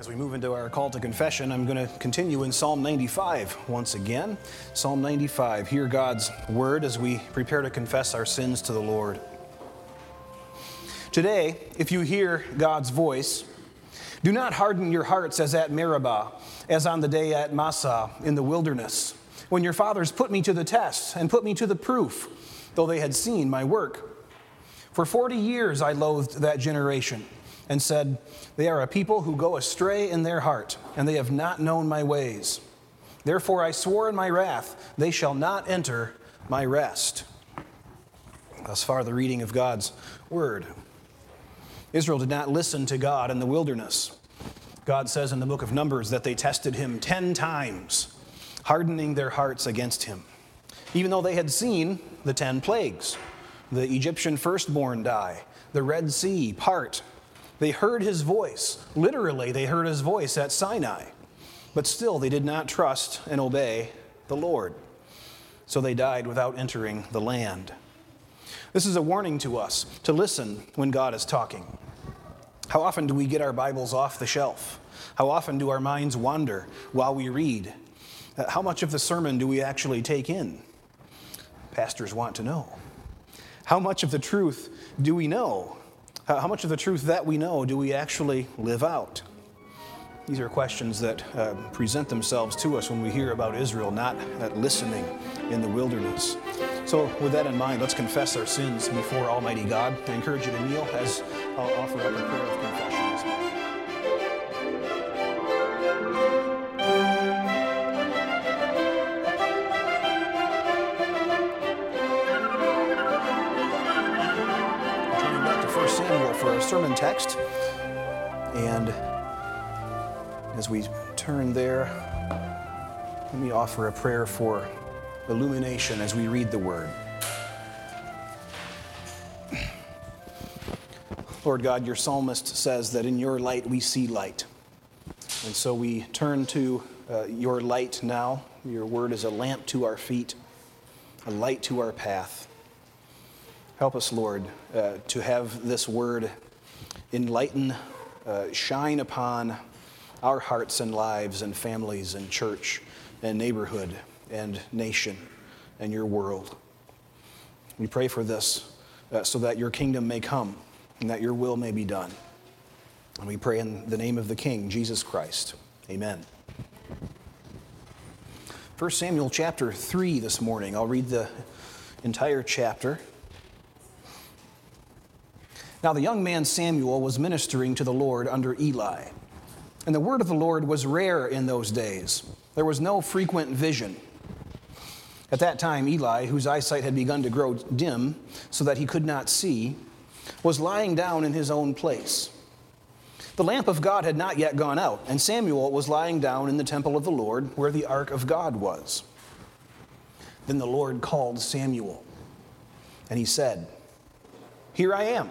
As we move into our call to confession, I'm going to continue in Psalm 95 once again. Psalm 95, hear God's word as we prepare to confess our sins to the Lord. Today, if you hear God's voice, do not harden your hearts as at Meribah, as on the day at Massah in the wilderness, when your fathers put me to the test and put me to the proof, though they had seen my work. For 40 years I loathed that generation, and said, they are a people who go astray in their heart, and they have not known my ways. Therefore I swore in my wrath, they shall not enter my rest. Thus far the reading of God's word. Israel did not listen to God in the wilderness. God says in the book of Numbers that they tested him 10 times, hardening their hearts against him, even though they had seen the 10 plagues, the Egyptian firstborn die, the Red Sea part. They heard his voice. Literally, they heard his voice at Sinai. But still, they did not trust and obey the Lord. So they died without entering the land. This is a warning to us to listen when God is talking. How often do we get our Bibles off the shelf? How often do our minds wander while we read? How much of the sermon do we actually take in? Pastors want to know. How much of the truth do we know? How much of the truth that we know do we actually live out? These are questions that present themselves to us when we hear about Israel not listening in the wilderness. So with that in mind, let's confess our sins before Almighty God. I encourage you to kneel as I'll offer up a prayer of confession. Sermon text, and as we turn there, let me offer a prayer for illumination as we read the word. Lord God, your psalmist says that in your light we see light, and so we turn to your light now. Your word is a lamp to our feet, a light to our path. Help us, Lord, to have this word enlighten, shine upon our hearts and lives and families and church and neighborhood and nation and your world. We pray for this so that your kingdom may come and that your will may be done. And we pray in the name of the King, Jesus Christ. Amen. 1 Samuel chapter 3 this morning. I'll read the entire chapter. Now the young man Samuel was ministering to the Lord under Eli, and the word of the Lord was rare in those days. There was no frequent vision. At that time, Eli, whose eyesight had begun to grow dim so that he could not see, was lying down in his own place. The lamp of God had not yet gone out, and Samuel was lying down in the temple of the Lord where the ark of God was. Then the Lord called Samuel, and he said, "Here I am."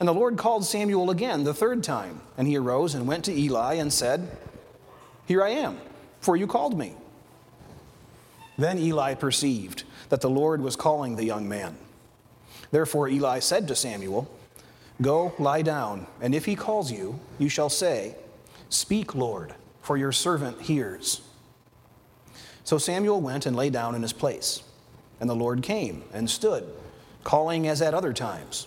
And the Lord called Samuel again the third time, and he arose and went to Eli and said, "Here I am, for you called me." Then Eli perceived that the Lord was calling the young man. Therefore Eli said to Samuel, "Go lie down, and if he calls you, you shall say, 'Speak, Lord, for your servant hears.'" So Samuel went and lay down in his place, and the Lord came and stood, calling as at other times,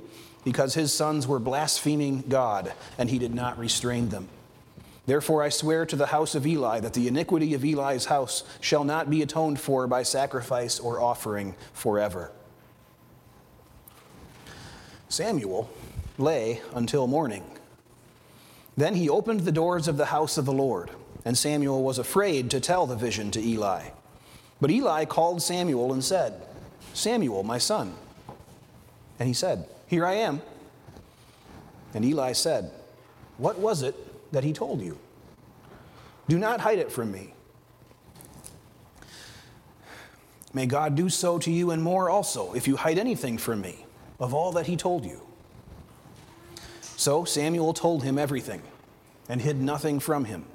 because his sons were blaspheming God, and he did not restrain them. Therefore I swear to the house of Eli that the iniquity of Eli's house shall not be atoned for by sacrifice or offering forever." Samuel lay until morning. Then he opened the doors of the house of the Lord, and Samuel was afraid to tell the vision to Eli. But Eli called Samuel and said, "Samuel, my son." And he said, "Here I am." And Eli said, "What was it that he told you? Do not hide it from me. May God do so to you and more also, if you hide anything from me of all that he told you." So Samuel told him everything and hid nothing from him.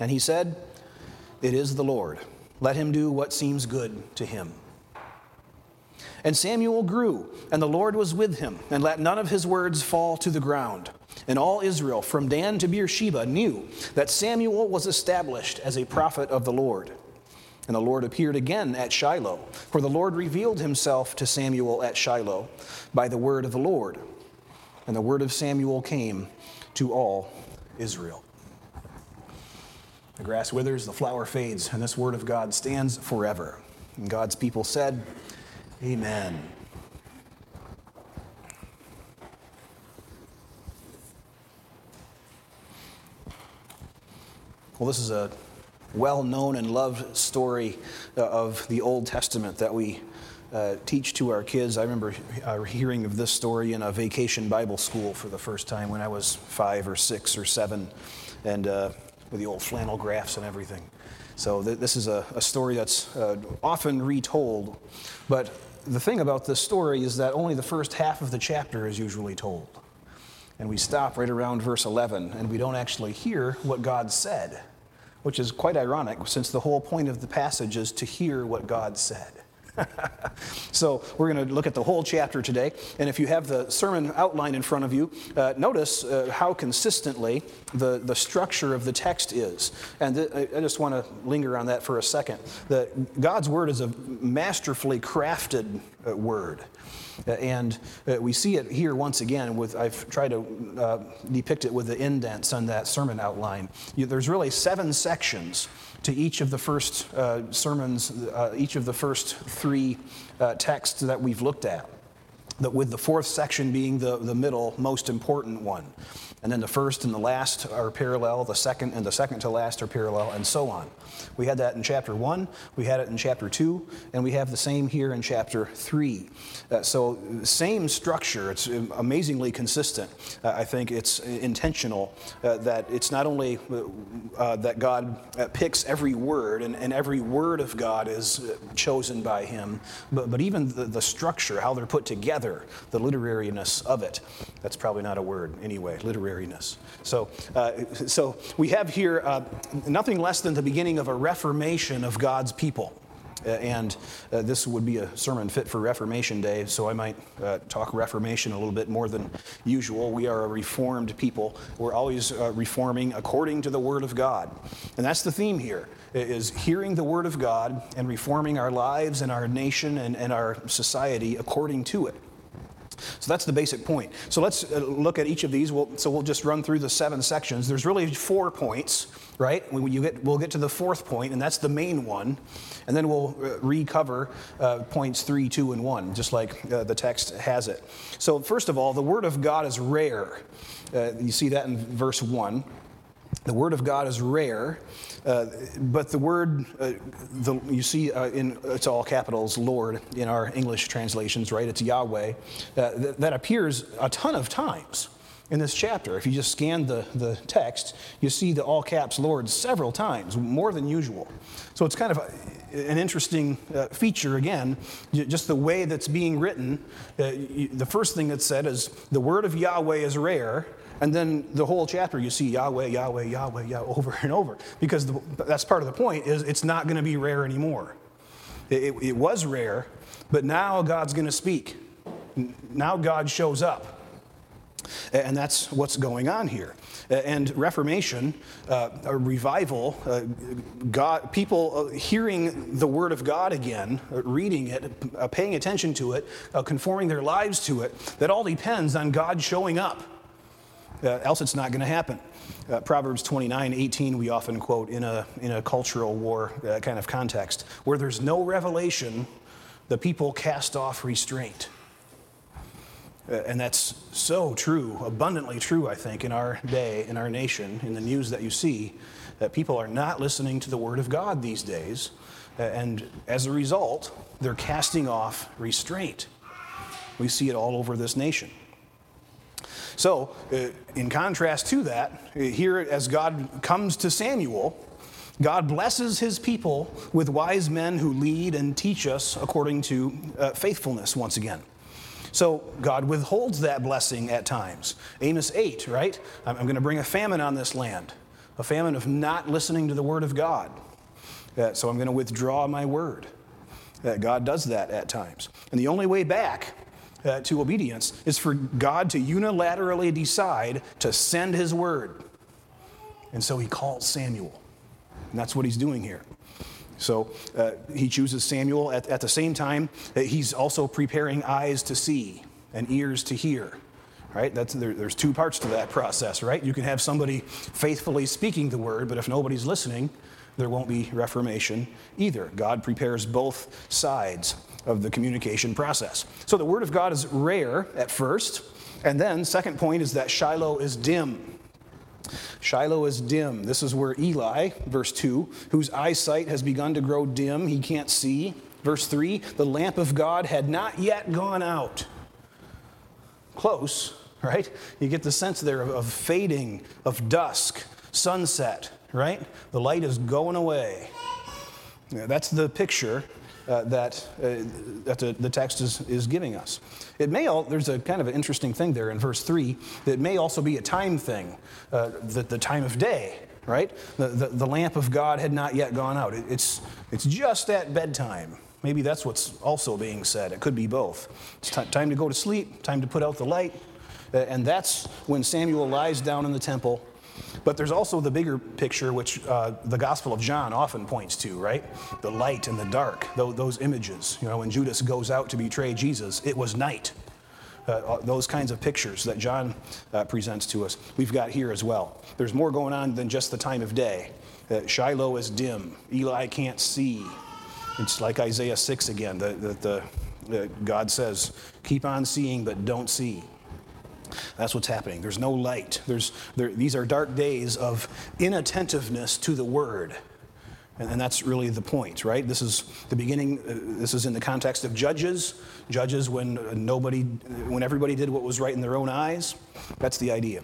And he said, "It is the Lord. Let him do what seems good to him." And Samuel grew, and the Lord was with him, and let none of his words fall to the ground. And all Israel, from Dan to Beersheba, knew that Samuel was established as a prophet of the Lord. And the Lord appeared again at Shiloh, for the Lord revealed himself to Samuel at Shiloh by the word of the Lord. And the word of Samuel came to all Israel. The grass withers, the flower fades, and this word of God stands forever. And God's people said, Amen. Well, this is a well-known and loved story of the Old Testament that we teach to our kids. I remember hearing of this story in a vacation Bible school for the first time when I was 5 or 6 or 7, and with the old flannel graphs and everything. So this is a story that's often retold, but the thing about this story is that only the first half of the chapter is usually told. And we stop right around verse 11, and we don't actually hear what God said, which is quite ironic, since the whole point of the passage is to hear what God said. So we're going to look at the whole chapter today, and if you have the sermon outline in front of you, notice how consistently the structure of the text is. And I just want to linger on that for a second. That God's word is a masterfully crafted word. And we see it here once again. I've tried to depict it with the indents on that sermon outline. There's really 7 sections to each of the first sermons, each of the first 3 texts that we've looked at, that with the fourth section being the middle, most important one. And then the first and the last are parallel, the second and the second to last are parallel, and so on. We had that in chapter 1, we had it in chapter 2, and we have the same here in chapter 3. So same structure, it's amazingly consistent. I think it's intentional that it's not only that God picks every word, and every word of God is chosen by him, but even the structure, how they're put together, the literariness of it. That's probably not a word anyway, literariness. So we have here nothing less than the beginning of a reformation of God's people. And this would be a sermon fit for Reformation Day, so I might talk Reformation a little bit more than usual. We are a reformed people. We're always reforming according to the Word of God. And that's the theme here, is hearing the Word of God and reforming our lives and our nation and our society according to it. So that's the basic point. So let's look at each of these. We'll just run through the 7 sections. There's really 4 points, right? We'll get to the fourth point, and that's the main one. And then we'll recover points 3, 2, and 1, just like the text has it. So first of all, the Word of God is rare. You see that in verse 1. The Word of God is rare, but the word, you see in it's all capitals, Lord, in our English translations, right? It's Yahweh. That appears a ton of times in this chapter. If you just scan the text, you see the all caps Lord several times, more than usual. So it's kind of an interesting feature, again, just the way that's being written. The first thing that's said is the word of Yahweh is rare, and then the whole chapter you see Yahweh, Yahweh, Yahweh, Yahweh over and over, because that's part of the point, is it's not going to be rare anymore. It was rare, but now God's going to speak. Now God shows up. And that's what's going on here. And Reformation, a revival, God, people hearing the Word of God again, reading it, paying attention to it, conforming their lives to it, that all depends on God showing up. Else it's not going to happen. Proverbs 29:18 we often quote in a cultural war kind of context. Where there's no revelation, the people cast off restraint. And that's so true, abundantly true, I think, in our day, in our nation, in the news that you see, that people are not listening to the Word of God these days. And as a result, they're casting off restraint. We see it all over this nation. So, in contrast to that, here as God comes to Samuel, God blesses his people with wise men who lead and teach us according to faithfulness once again. So God withholds that blessing at times. Amos 8, right? I'm going to bring a famine on this land, a famine of not listening to the word of God. So I'm going to withdraw my word. God does that at times. And the only way back to obedience is for God to unilaterally decide to send his word. And so he calls Samuel. And that's what he's doing here. So he chooses Samuel. At the same time, he's also preparing eyes to see and ears to hear. Right? There's two parts to that process, right? You can have somebody faithfully speaking the word, but if nobody's listening, there won't be reformation either. God prepares both sides of the communication process. So the word of God is rare at first. And then second point is that Shiloh is dim. Shiloh is dim. This is where Eli, verse 2, whose eyesight has begun to grow dim, he can't see. Verse 3, the lamp of God had not yet gone out. Close, right? You get the sense there of fading, of dusk, sunset, right? The light is going away. Yeah, that's the picture that the text is giving us. It may there's a kind of an interesting thing there in verse 3 that may also be a time thing, the time of day, right? The lamp of God had not yet gone out. It's just at bedtime. Maybe that's what's also being said. It could be both. It's time to go to sleep, time to put out the light, and that's when Samuel lies down in the temple. But there's also the bigger picture, which the Gospel of John often points to, right? The light and the dark, those images. You know, when Judas goes out to betray Jesus, it was night. Those kinds of pictures that John presents to us, we've got here as well. There's more going on than just the time of day. Shiloh is dim. Eli can't see. It's like Isaiah 6 again. God says, keep on seeing, but don't see. That's what's happening. There's no light. These are dark days of inattentiveness to the word. And that's really the point, right? This is the beginning. This is in the context of Judges. Judges when everybody did what was right in their own eyes. That's the idea.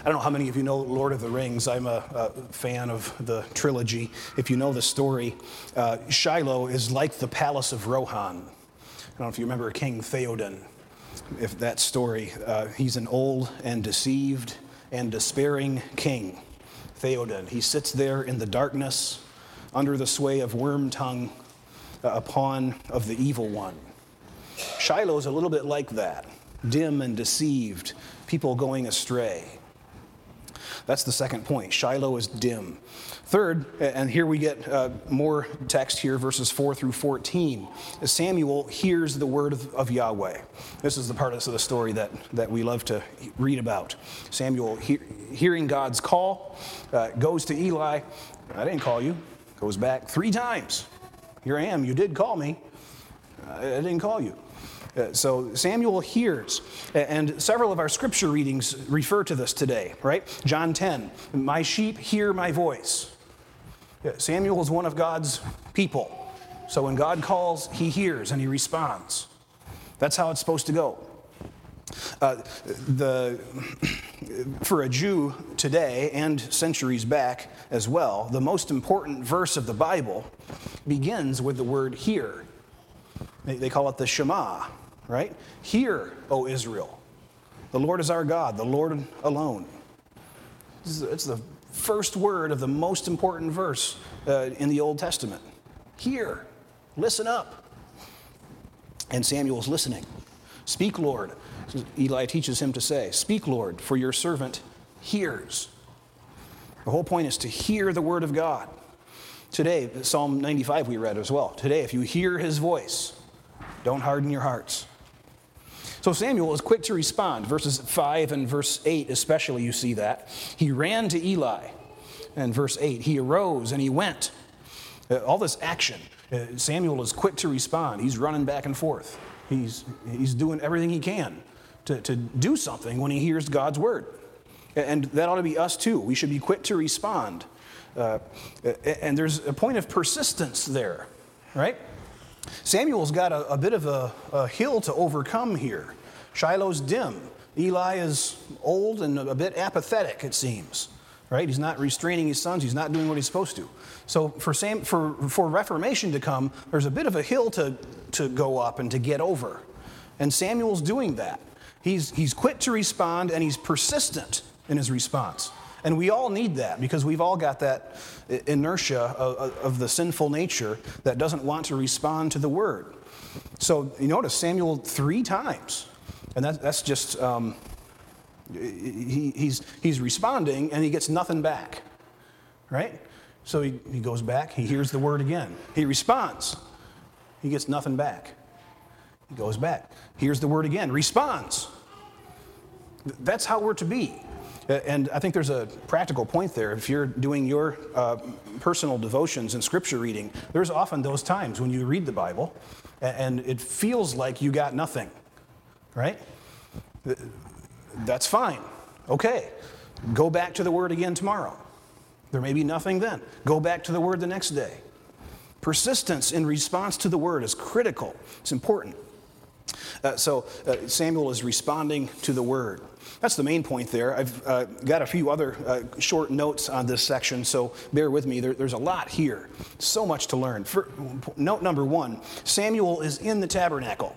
I don't know how many of you know Lord of the Rings. I'm a fan of the trilogy. If you know the story, Shiloh is like the palace of Rohan. I don't know if you remember King Theoden. If that story, he's an old and deceived and despairing king, Theoden. He sits there in the darkness under the sway of Wormtongue, a pawn of the evil one. Shiloh's a little bit like that, dim and deceived, people going astray. That's the second point. Shiloh is dim. Third, and here we get more text here, verses 4 through 14. Samuel hears the word of Yahweh. This is the part of the story that we love to read about. Samuel, hearing God's call, goes to Eli. I didn't call you. Goes back 3 times. Here I am. You did call me. I didn't call you. So Samuel hears, and several of our scripture readings refer to this today, right? John 10, my sheep hear my voice. Samuel is one of God's people. So when God calls, he hears and he responds. That's how it's supposed to go. For a Jew today and centuries back as well, the most important verse of the Bible begins with the word hear. They call it the Shema, right? Hear, O Israel, the Lord is our God, the Lord alone. It's the first word of the most important verse in the Old Testament. Hear, listen up. And Samuel's listening. Speak, Lord. Eli teaches him to say, speak, Lord, for your servant hears. The whole point is to hear the word of God. Today, Psalm 95 we read as well. Today, if you hear his voice, don't harden your hearts. So Samuel is quick to respond. Verses 5 and verse 8 especially, you see that. He ran to Eli. And verse 8, he arose and he went. All this action. Samuel is quick to respond. He's running back and forth. He's doing everything he can to do something when he hears God's word. And that ought to be us too. We should be quick to respond. And there's a point of persistence there, right? Samuel's got a bit of a hill to overcome here. Shiloh's dim. Eli is old and a bit apathetic, it seems. Right? He's not restraining his sons. He's not doing what he's supposed to. So for Reformation to come, there's a bit of a hill to go up and to get over. And Samuel's doing that. He's quick to respond, and he's persistent in his response. And we all need that, because we've all got that inertia of the sinful nature that doesn't want to respond to the word. So you notice Samuel 3 times. And that's just... He's responding, and he gets nothing back, right? So he goes back, he hears the word again. He responds. He gets nothing back. He goes back, hears the word again, responds. That's how we're to be. And I think there's a practical point there. If you're doing your personal devotions and scripture reading, there's often those times when you read the Bible, and it feels like you got nothing, right? That's fine. Okay. Go back to the word again tomorrow. There may be nothing then. Go back to the word the next day. Persistence in response to the word is critical. It's important. So Samuel is responding to the word. That's the main point there. I've got a few other short notes on this section, so bear with me. There's a lot here. So much to learn. For, note number 1, Samuel is in the tabernacle.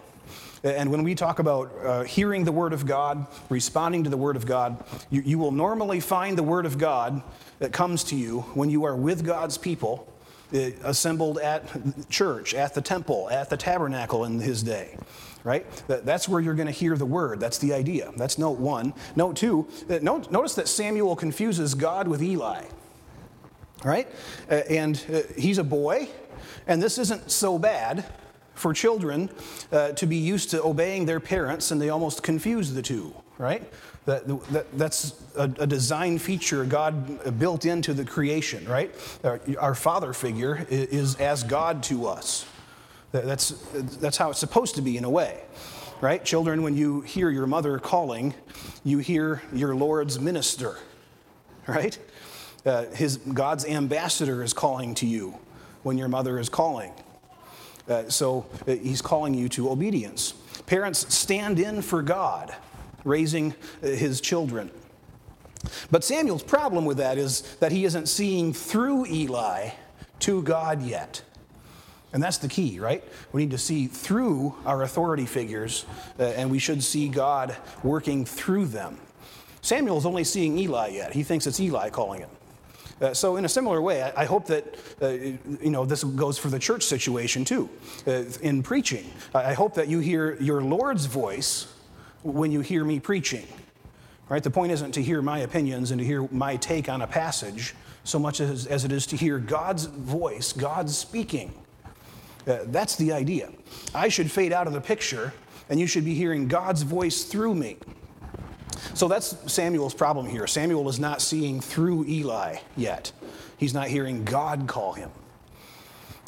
And when we talk about hearing the word of God, responding to the word of God, you will normally find the word of God that comes to you when you are with God's people, assembled at church, at the temple, at the tabernacle in his day, right? That's where you're going to hear the word. That's the idea. That's note 1. Note 2, notice that Samuel confuses God with Eli, right? And he's a boy, and this isn't so bad for children to be used to obeying their parents, and they almost confuse the two, right? That's a design feature God built into the creation, right? Our father figure is as God to us. That's how it's supposed to be in a way, right? Children, when you hear your mother calling, you hear your Lord's minister, right? God's ambassador is calling to you when your mother is calling. So he's calling you to obedience. Parents stand in for God, raising his children. But Samuel's problem with that is that he isn't seeing through Eli to God yet. And that's the key, right? We need to see through our authority figures, and we should see God working through them. Samuel's only seeing Eli yet. He thinks it's Eli calling him. So in a similar way, I hope that, this goes for the church situation too, in preaching. I hope that you hear your Lord's voice when you hear me preaching, right? The point isn't to hear my opinions and to hear my take on a passage so much as it is to hear God's voice, God speaking. That's the idea. I should fade out of the picture, and you should be hearing God's voice through me. So that's Samuel's problem here. Samuel is not seeing through Eli yet. He's not hearing God call him.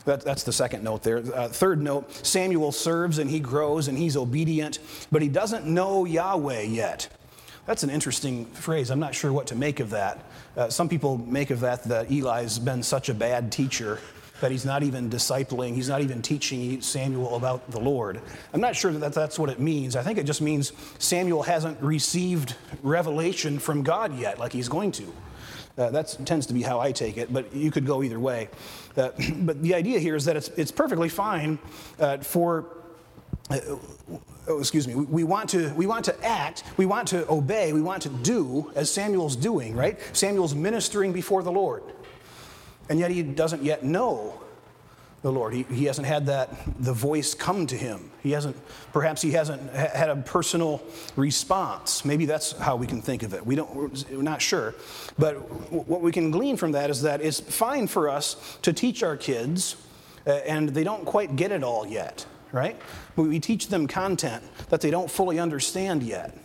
That's the second note there. Third note, Samuel serves and he grows and he's obedient, but he doesn't know Yahweh yet. That's an interesting phrase. I'm not sure what to make of that. Some people make of that Eli's been such a bad teacher that he's not even discipling, he's not even teaching Samuel about the Lord. I'm not sure that that's what it means. I think it just means Samuel hasn't received revelation from God yet, like he's going to. That tends to be how I take it, but you could go either way. But the idea here is that it's perfectly fine we want to act, we want to obey, we want to do as Samuel's doing, right? Samuel's ministering before the Lord, and yet he doesn't yet know the Lord. He hasn't had the voice come to him. He hasn't had a personal response. Maybe that's how we can think of it. We're not sure. But what we can glean from that is that it's fine for us to teach our kids, and they don't quite get it all yet, right? We teach them content that they don't fully understand yet,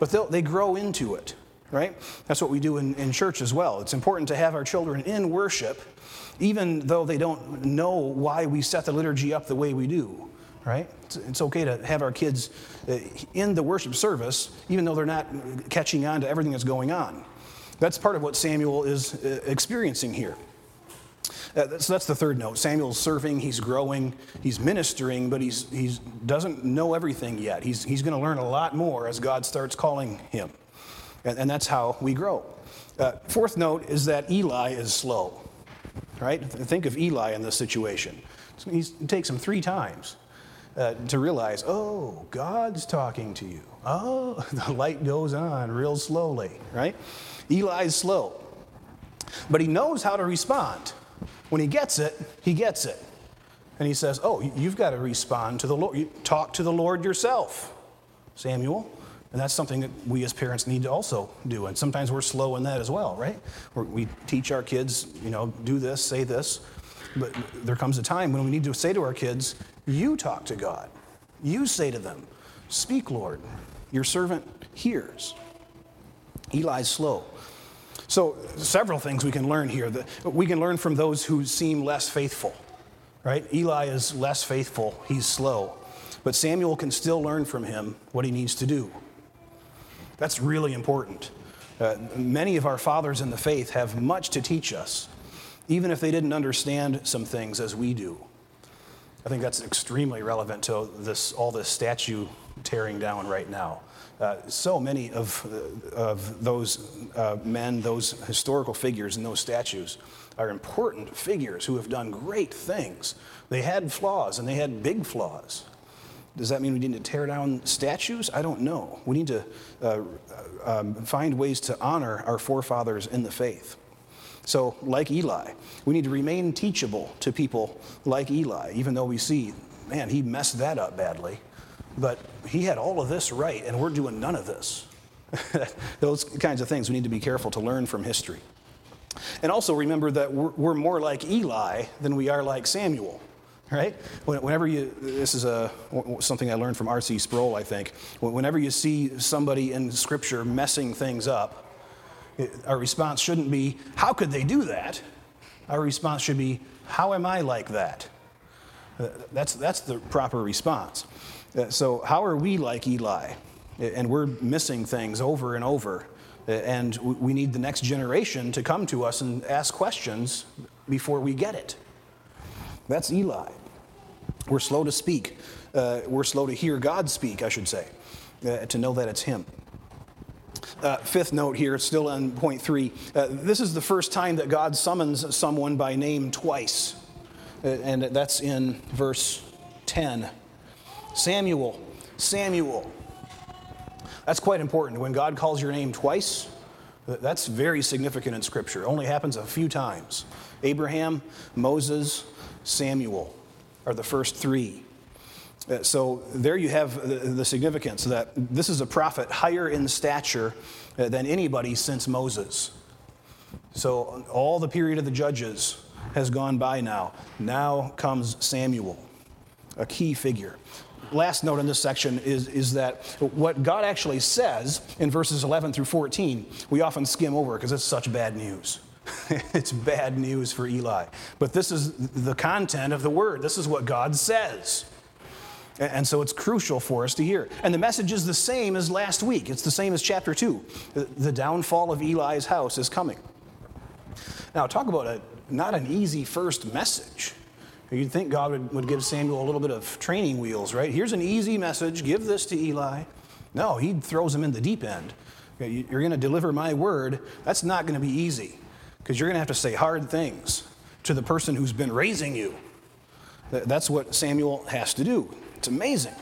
but they grow into it, right? That's what we do in church as well. It's important to have our children in worship, even though they don't know why we set the liturgy up the way we do, right? It's okay to have our kids in the worship service, even though they're not catching on to everything that's going on. That's part of what Samuel is experiencing here. So that's the third note. Samuel's serving, he's growing, he's ministering, but he doesn't know everything yet. He's going to learn a lot more as God starts calling him, and that's how we grow. Fourth note is that Eli is slow. Right? Think of Eli in this situation. It takes him three times to realize, oh, God's talking to you. Oh, the light goes on real slowly, right? Eli's slow, but he knows how to respond. When he gets it. And he says, oh, you've got to respond to the Lord. You talk to the Lord yourself, Samuel. And that's something that we as parents need to also do. And sometimes we're slow in that as well, right? We teach our kids, do this, say this. But there comes a time when we need to say to our kids, you talk to God. You say to them, speak, Lord. Your servant hears. Eli's slow. So several things we can learn here. We can learn from those who seem less faithful, right? Eli is less faithful. He's slow. But Samuel can still learn from him what he needs to do. That's really important. Many of our fathers in the faith have much to teach us, even if they didn't understand some things as we do. I think that's extremely relevant to all this statue tearing down right now. So many of those men, those historical figures and those statues are important figures who have done great things. They had flaws, and they had big flaws. Does that mean we need to tear down statues? I don't know. We need to find ways to honor our forefathers in the faith. So, like Eli, we need to remain teachable to people like Eli, even though we see, man, he messed that up badly. But he had all of this right, and we're doing none of this. Those kinds of things we need to be careful to learn from history. And also remember that we're more like Eli than we are like Samuel. Right? This is something I learned from R.C. Sproul, I think. Whenever you see somebody in Scripture messing things up, our response shouldn't be, how could they do that? Our response should be, how am I like that? That's the proper response. So how are we like Eli? And we're missing things over and over. And we need the next generation to come to us and ask questions before we get it. That's Eli. We're slow to speak. We're slow to hear God speak, I should say, to know that it's him. Fifth note here, it's still on point 3. This is the first time that God summons someone by name twice, and that's in verse 10. Samuel, Samuel. That's quite important. When God calls your name twice, that's very significant in Scripture. It only happens a few times. Abraham, Moses, Samuel are the first 3. So there you have the significance that this is a prophet higher in stature than anybody since Moses. So all the period of the judges has gone by now. Now comes Samuel, a key figure. Last note in this section is that what God actually says in verses 11 through 14, we often skim over because it's such bad news. It's bad news for Eli. But this is the content of the word. This is what God says. And so it's crucial for us to hear. And the message is the same as last week. It's the same as chapter 2. The downfall of Eli's house is coming. Now, talk about not an easy first message. You'd think God would give Samuel a little bit of training wheels, right? Here's an easy message. Give this to Eli. No, he throws him in the deep end. You're going to deliver my word. That's not going to be easy because you're going to have to say hard things to the person who's been raising you. That's what Samuel has to do. It's amazing.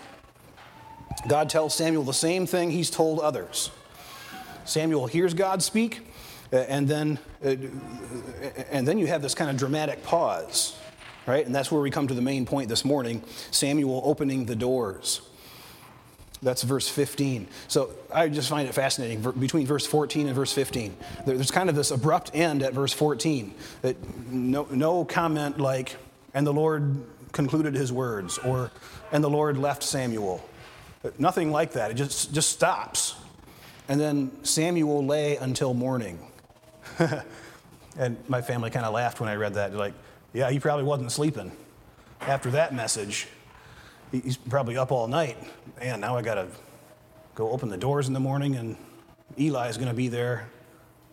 God tells Samuel the same thing he's told others. Samuel hears God speak, and then you have this kind of dramatic pause, right? And that's where we come to the main point this morning, Samuel opening the doors. That's verse 15. So I just find it fascinating. Between verse 14 and verse 15, there's kind of this abrupt end at verse 14. No comment like, and the Lord concluded his words, or, and the Lord left Samuel. Nothing like that. It just stops. And then Samuel lay until morning. And my family kind of laughed when I read that. They're like, yeah, he probably wasn't sleeping after that message. He's probably up all night. Man, now I got to go open the doors in the morning, and Eli's going to be there,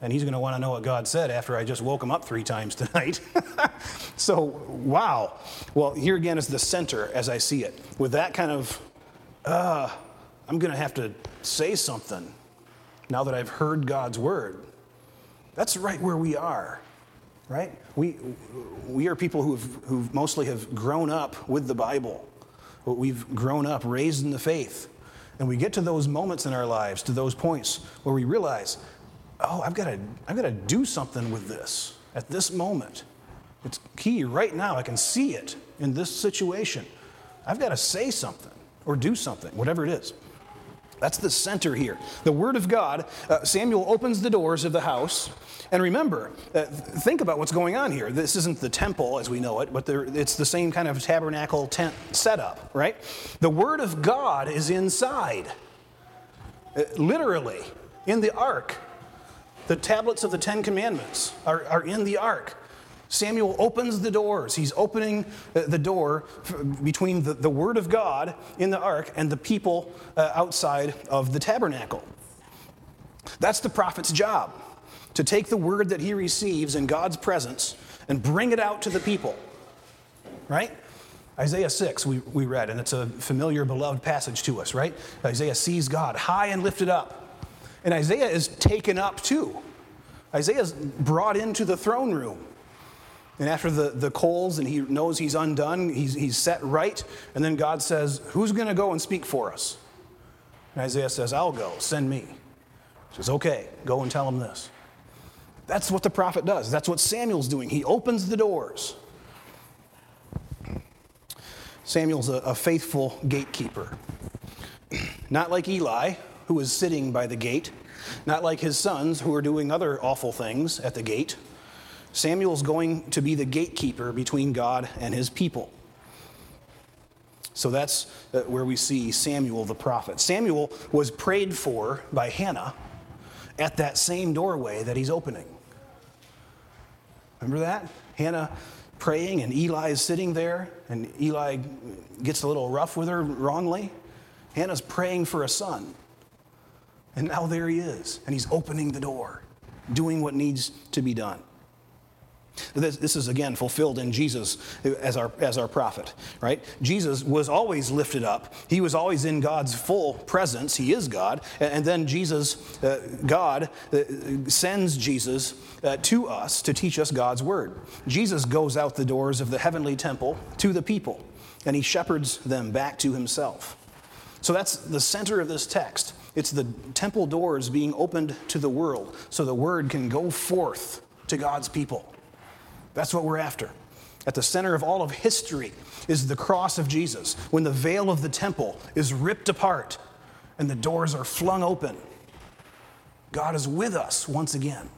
and he's going to want to know what God said after I just woke him up 3 times tonight. So, wow. Well, here again is the center as I see it. With that kind of, I'm going to have to say something now that I've heard God's word. That's right where we are, right? We are people who've mostly have grown up with the Bible. We've grown up, raised in the faith. And we get to those moments in our lives, to those points where we realize, oh, I've got to do something with this at this moment. It's key right now. I can see it in this situation. I've got to say something or do something, whatever it is. That's the center here. The Word of God, Samuel opens the doors of the house. And remember, think about what's going on here. This isn't the temple as we know it, but it's the same kind of tabernacle tent setup, right? The Word of God is inside. Literally, in the ark. The tablets of the 10 Commandments are in the ark. Samuel opens the doors. He's opening the door between the Word of God in the ark and the people outside of the tabernacle. That's the prophet's job, to take the word that he receives in God's presence and bring it out to the people, right? Isaiah 6 we read, and it's a familiar, beloved passage to us, right? Isaiah sees God high and lifted up, and Isaiah is taken up too. Isaiah's brought into the throne room. And after the coals, and he knows he's undone, he's set right. And then God says, who's going to go and speak for us? And Isaiah says, I'll go, send me. He says, okay, go and tell him this. That's what the prophet does. That's what Samuel's doing. He opens the doors. Samuel's a faithful gatekeeper. Not like Eli, who is sitting by the gate. Not like his sons, who are doing other awful things at the gate. Samuel's going to be the gatekeeper between God and his people. So that's where we see Samuel the prophet. Samuel was prayed for by Hannah at that same doorway that he's opening. Remember that? Hannah praying, and Eli is sitting there, and Eli gets a little rough with her wrongly. Hannah's praying for a son. And now there he is, and he's opening the door, doing what needs to be done. This is, again, fulfilled in Jesus as our prophet, right? Jesus was always lifted up. He was always in God's full presence. He is God. And then Jesus, God, sends Jesus to us to teach us God's word. Jesus goes out the doors of the heavenly temple to the people, and he shepherds them back to himself. So that's the center of this text. It's the temple doors being opened to the world so the word can go forth to God's people. That's what we're after. At the center of all of history is the cross of Jesus, when the veil of the temple is ripped apart and the doors are flung open. God is with us once again.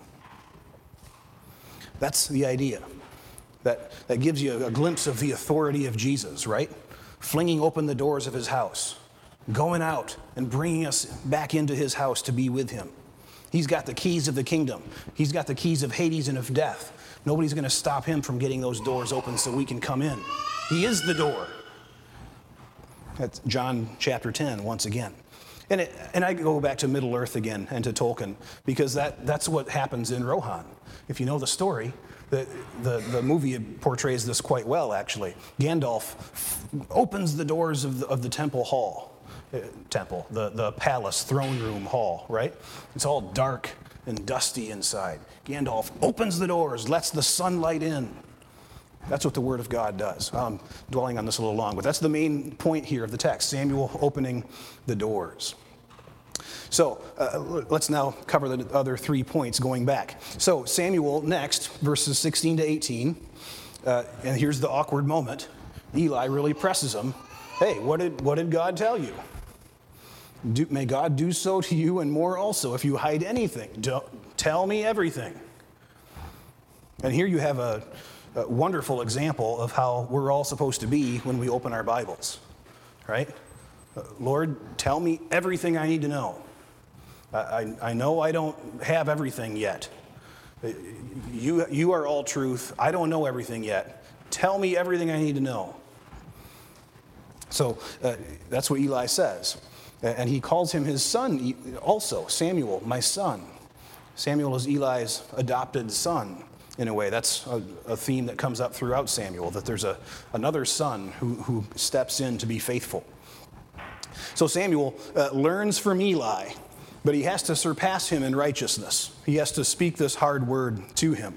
That's the idea. That gives you a glimpse of the authority of Jesus, right? Flinging open the doors of his house, going out and bringing us back into his house to be with him. He's got the keys of the kingdom. He's got the keys of Hades and of death. Nobody's going to stop him from getting those doors open so we can come in. He is the door. That's John chapter 10 once again. And I go back to Middle Earth again and to Tolkien, because that's what happens in Rohan. If you know the story, The movie portrays this quite well, actually. Gandalf opens the doors of the temple hall. The palace throne room hall, right? It's all dark and dusty inside. Gandalf opens the doors, lets the sunlight in. That's what the Word of God does. I'm dwelling on this a little long, but that's the main point here of the text, Samuel opening the doors. So let's now cover the other 3 points going back. So Samuel next, verses 16 to 18, and here's the awkward moment. Eli really presses him. Hey, what did God tell you? May God do so to you and more also if you hide anything. Tell me everything. And here you have a wonderful example of how we're all supposed to be when we open our Bibles, right? Lord, tell me everything I need to know. I know I don't have everything yet. You are all truth. I don't know everything yet. Tell me everything I need to know. So that's what Eli says. And he calls him his son also, Samuel, my son. Samuel is Eli's adopted son. In a way, that's a theme that comes up throughout Samuel, that there's another son who steps in to be faithful. So Samuel learns from Eli, but he has to surpass him in righteousness. He has to speak this hard word to him.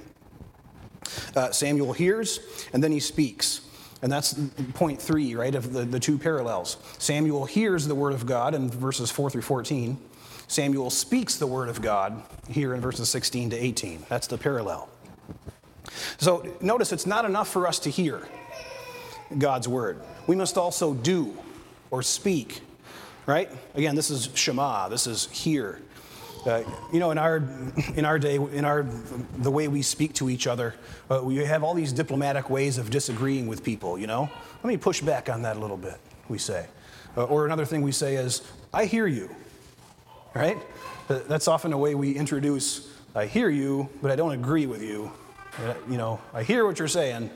Samuel hears, and then he speaks. And that's point 3, right, of the two parallels. Samuel hears the word of God in verses 4 through 14. Samuel speaks the word of God here in verses 16 to 18. That's the parallel. So notice it's not enough for us to hear God's word. We must also do or speak, right? Again, this is Shema. This is hear. In our day, the way we speak to each other, we have all these diplomatic ways of disagreeing with people. You know, let me push back on that a little bit. We say, or another thing we say is, "I hear you," right? That's often a way we introduce. I hear you, but I don't agree with you. You know, I hear what you're saying.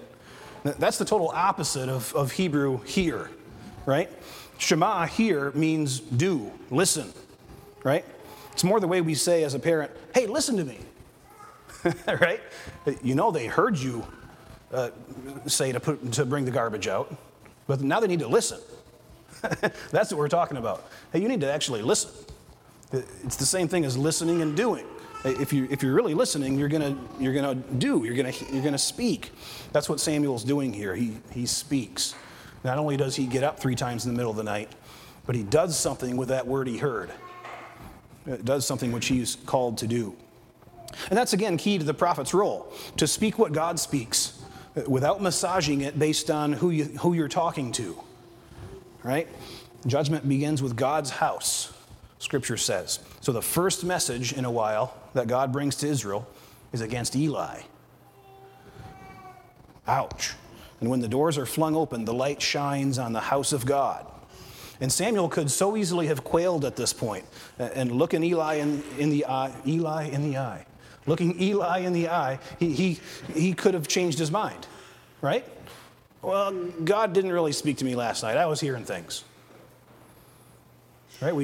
That's the total opposite of Hebrew hear, right? Shema hear means do, listen, right? It's more the way we say as a parent, hey, listen to me, right? You know they heard you say to bring the garbage out, but now they need to listen. That's what we're talking about. Hey, you need to actually listen. It's the same thing as listening and doing. If you're really listening, you're gonna speak. That's what Samuel's doing here. He speaks. Not only does he get up 3 times in the middle of the night, but he does something with that word he heard. It does something which he's called to do. And that's again key to the prophet's role, to speak what God speaks without massaging it based on who you're talking to. Right? Judgment begins with God's house, Scripture says. So the first message in a while that God brings to Israel is against Eli. Ouch. And when the doors are flung open, the light shines on the house of God. And Samuel could so easily have quailed at this point and looking Eli in the eye. Looking Eli in the eye, he could have changed his mind, right? Well, God didn't really speak to me last night. I was hearing things. Right?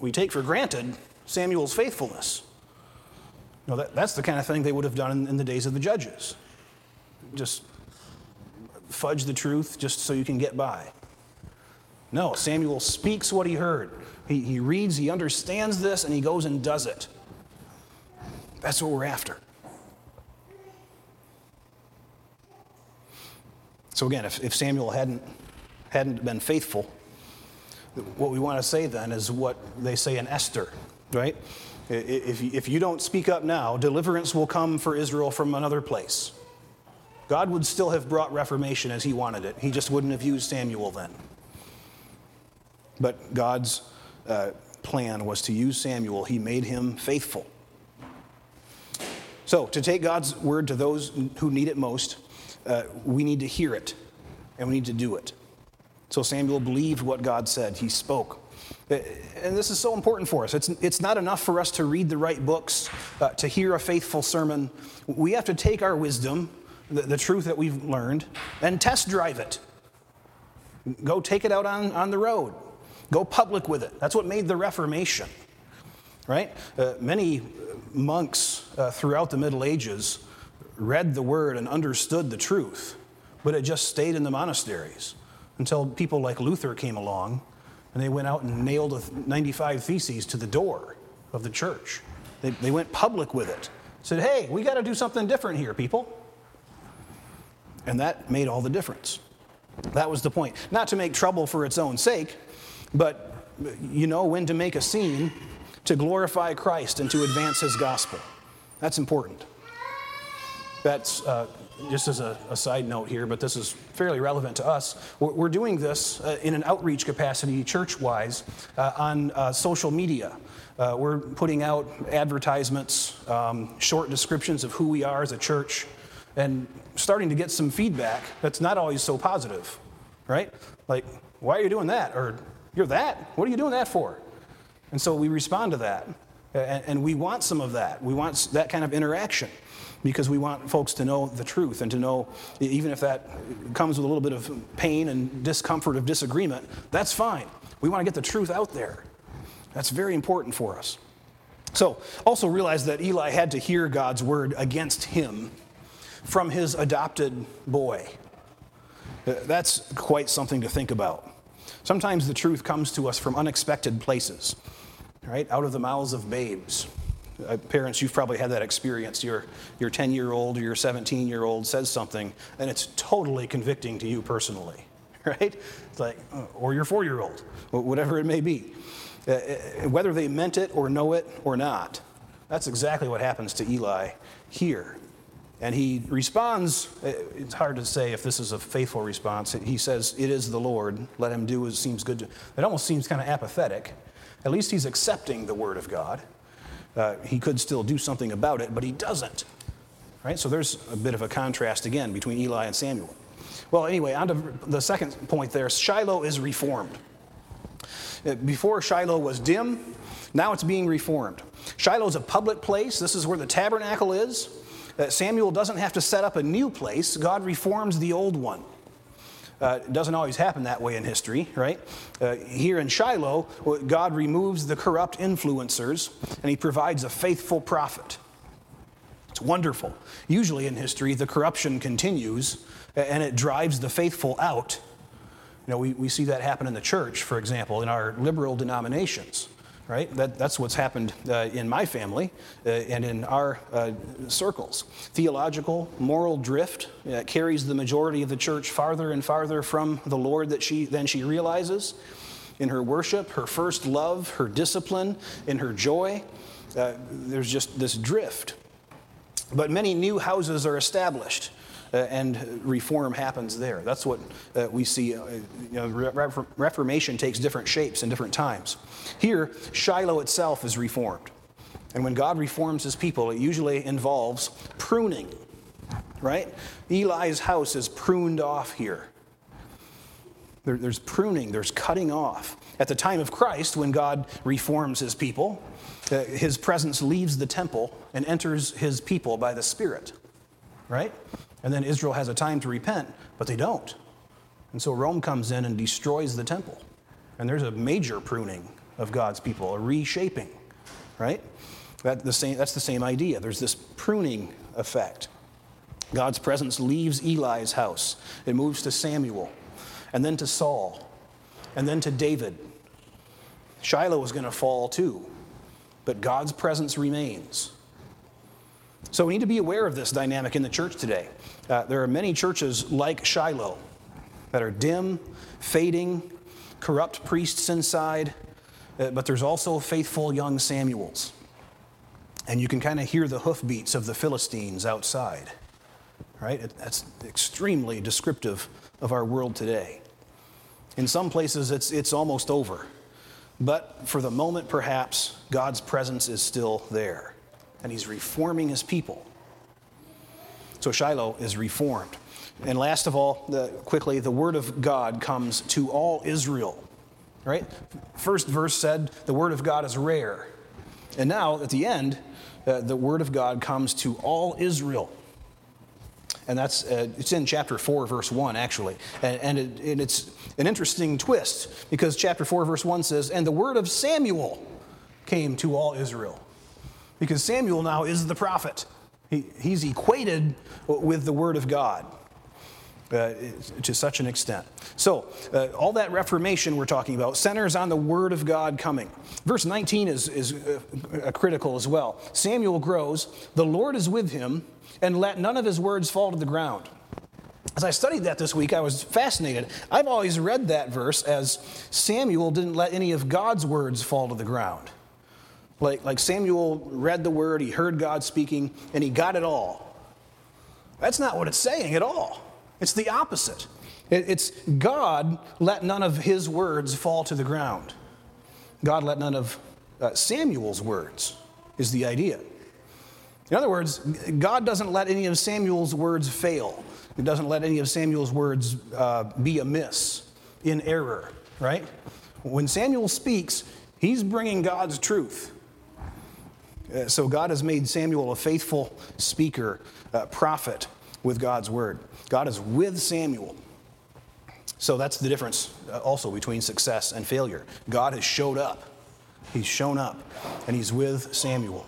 We take for granted Samuel's faithfulness. You know, that's the kind of thing they would have done in the days of the judges. Just fudge the truth just so you can get by. No, Samuel speaks what he heard. He reads, he understands this, and he goes and does it. That's what we're after. So again, if Samuel hadn't been faithful, what we want to say then is what they say in Esther, right? If you don't speak up now, deliverance will come for Israel from another place. God would still have brought reformation as he wanted it. He just wouldn't have used Samuel then. But God's plan was to use Samuel. He made him faithful. So to take God's word to those who need it most, we need to hear it and we need to do it. So Samuel believed what God said. He spoke. And this is so important for us. It's not enough for us to read the right books, to hear a faithful sermon. We have to take our wisdom, the truth that we've learned, and test drive it. Go take it out on the road. Go public with it. That's what made the Reformation, right? Many monks throughout the Middle Ages read the word and understood the truth, but it just stayed in the monasteries until people like Luther came along and they went out and nailed a 95 Theses to the door of the church. They went public with it. Said, hey, we got to do something different here, people. And that made all the difference. That was the point. Not to make trouble for its own sake, but you know when to make a scene to glorify Christ and to advance his gospel. That's important. That's just as a side note here, but this is fairly relevant to us. We're doing this in an outreach capacity, church-wise, on social media. We're putting out advertisements, short descriptions of who we are as a church, and starting to get some feedback that's not always so positive, right? Like, why are you doing that? Or, you're that? What are you doing that for? And so we respond to that, and we want some of that. We want that kind of interaction, because we want folks to know the truth and to know, even if that comes with a little bit of pain and discomfort of disagreement, that's fine. We want to get the truth out there. That's very important for us. So, also realize that Eli had to hear God's word against him from his adopted boy. That's quite something to think about. Sometimes the truth comes to us from unexpected places, right? Out of the mouths of babes. Parents, you've probably had that experience. Your 10-year-old or your 17-year-old says something, and it's totally convicting to you personally, right? It's like, or your 4-year-old, whatever it may be. Whether they meant it or know it or not, that's exactly what happens to Eli here. And he responds, it's hard to say if this is a faithful response. He says, it is the Lord, let him do as seems good to him. It almost seems kind of apathetic. At least he's accepting the word of God. He could still do something about it, but he doesn't. Right? So there's a bit of a contrast again between Eli and Samuel. Well, anyway, on to the second point there. Shiloh is reformed. Before, Shiloh was dim. Now it's being reformed. Shiloh is a public place. This is where the tabernacle is. Samuel doesn't have to set up a new place. God reforms the old one. It doesn't always happen that way in history, right? Here in Shiloh, God removes the corrupt influencers, and he provides a faithful prophet. It's wonderful. Usually in history, the corruption continues, and it drives the faithful out. You know, we see that happen in the church, for example, in our liberal denominations. Right? That's what's happened in my family and in our circles. Theological, moral drift carries the majority of the church farther and farther from the Lord than she realizes in her worship, her first love, her discipline, in her joy. There's just this drift. But many new houses are established. And reform happens there. That's what we see. Reformation takes different shapes in different times. Here, Shiloh itself is reformed. And when God reforms his people, it usually involves pruning, right? Eli's house is pruned off here. There's pruning, there's cutting off. At the time of Christ, when God reforms his people, his presence leaves the temple and enters his people by the Spirit, right? And then Israel has a time to repent, but they don't. And so Rome comes in and destroys the temple. And there's a major pruning of God's people, a reshaping, right? That's the same idea. There's this pruning effect. God's presence leaves Eli's house. It moves to Samuel, and then to Saul, and then to David. Shiloh is going to fall too, but God's presence remains. So we need to be aware of this dynamic in the church today. There are many churches like Shiloh that are dim, fading, corrupt priests inside, but there's also faithful young Samuels. And you can kind of hear the hoofbeats of the Philistines outside, right? That's extremely descriptive of our world today. In some places, it's almost over. But for the moment, perhaps, God's presence is still there. And he's reforming his people. So Shiloh is reformed. And last of all, quickly, the word of God comes to all Israel. Right? First verse said, the word of God is rare. And now, at the end, the word of God comes to all Israel. And that's it's in chapter 4, verse 1, actually. And it's an interesting twist, because chapter 4, verse 1 says, and the word of Samuel came to all Israel. Because Samuel now is the prophet, He's equated with the Word of God to such an extent. So, all that Reformation we're talking about centers on the Word of God coming. Verse 19 is critical as well. Samuel grows, the Lord is with him, and let none of his words fall to the ground. As I studied that this week, I was fascinated. I've always read that verse as Samuel didn't let any of God's words fall to the ground. Like Samuel read the word, he heard God speaking, and he got it all. That's not what it's saying at all. It's the opposite. It's God let none of his words fall to the ground. God let none of Samuel's words is the idea. In other words, God doesn't let any of Samuel's words fail. He doesn't let any of Samuel's words be amiss, in error, right? When Samuel speaks, he's bringing God's truth. So God has made Samuel a faithful speaker, prophet with God's word. God is with Samuel. So that's the difference also between success and failure. God has showed up. He's shown up, and he's with Samuel.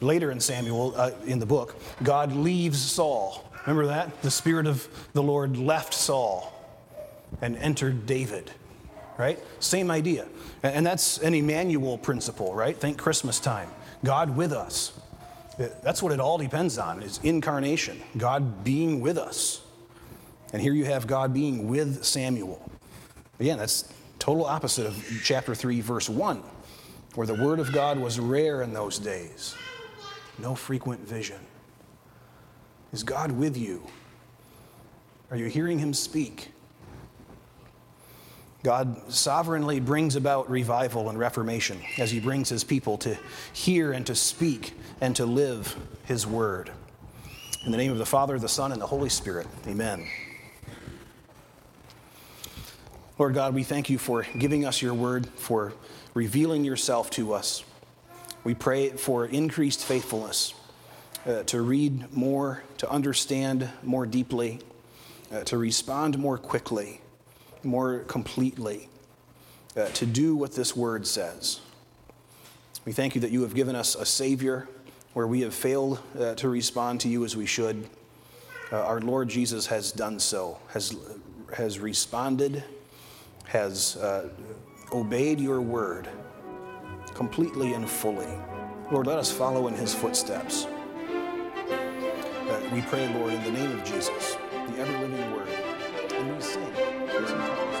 Later in Samuel, in the book, God leaves Saul. Remember that? The Spirit of the Lord left Saul and entered David, right? Same idea. And that's an Emmanuel principle, right? Think Christmas time. God with us. That's what it all depends on, is incarnation. God being with us. And here you have God being with Samuel. Again, that's total opposite of chapter 3, verse 1, where the word of God was rare in those days. No frequent vision. Is God with you? Are you hearing him speak? God sovereignly brings about revival and reformation as he brings his people to hear and to speak and to live his word. In the name of the Father, the Son, and the Holy Spirit, amen. Lord God, we thank you for giving us your word, for revealing yourself to us. We pray for increased faithfulness. To read more, to understand more deeply, to respond more quickly, more completely, to do what this word says. We thank you that you have given us a Savior where we have failed to respond to you as we should. Our Lord Jesus has done so, has responded, has obeyed your word completely and fully. Lord, let us follow in his footsteps. We pray, Lord, in the name of Jesus, the ever-living word, and we sing as he talks.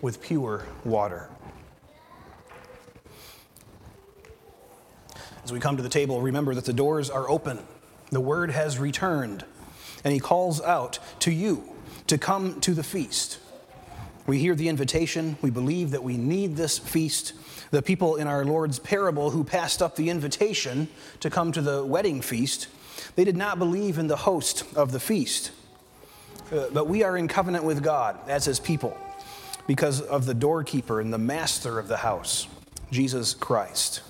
with pure water. As we come to the table, remember that the doors are open. The word has returned, and he calls out to you to come to the feast. We hear the invitation. We believe that we need this feast. The people in our Lord's parable who passed up the invitation to come to the wedding feast, they did not believe in the host of the feast. But we are in covenant with God as his people because of the doorkeeper and the master of the house, Jesus Christ.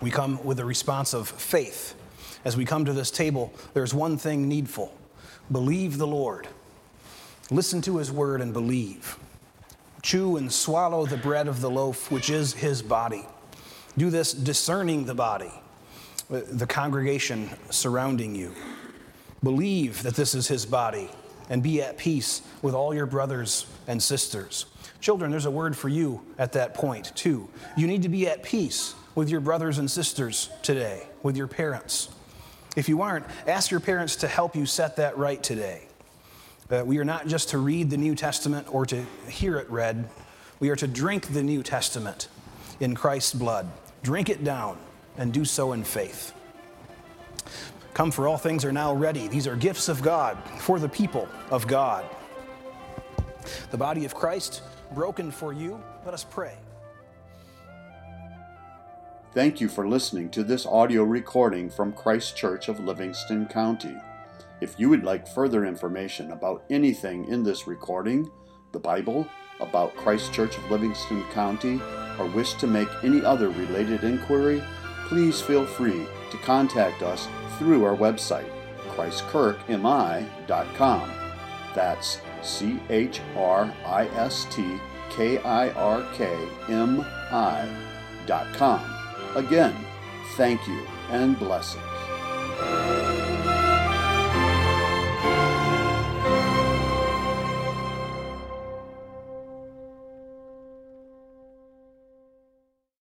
We come with a response of faith. As we come to this table, there's one thing needful. Believe the Lord. Listen to his word and believe. Chew and swallow the bread of the loaf, which is his body. Do this discerning the body, the congregation surrounding you. Believe that this is his body and be at peace with all your brothers and sisters. Children, there's a word for you at that point, too. You need to be at peace with your brothers and sisters today, with your parents. If you aren't, ask your parents to help you set that right today. We are not just to read the New Testament or to hear it read. We are to drink the New Testament in Christ's blood. Drink it down and do so in faith. Come, for all things are now ready. These are gifts of God for the people of God. The body of Christ broken for you. Let us pray. Thank you for listening to this audio recording from Christ Church of Livingston County. If you would like further information about anything in this recording, the Bible, about Christ Church of Livingston County, or wish to make any other related inquiry, please feel free to contact us through our website, ChristKirkMI.com. That's ChristKirkMI.com. Again, thank you and blessings.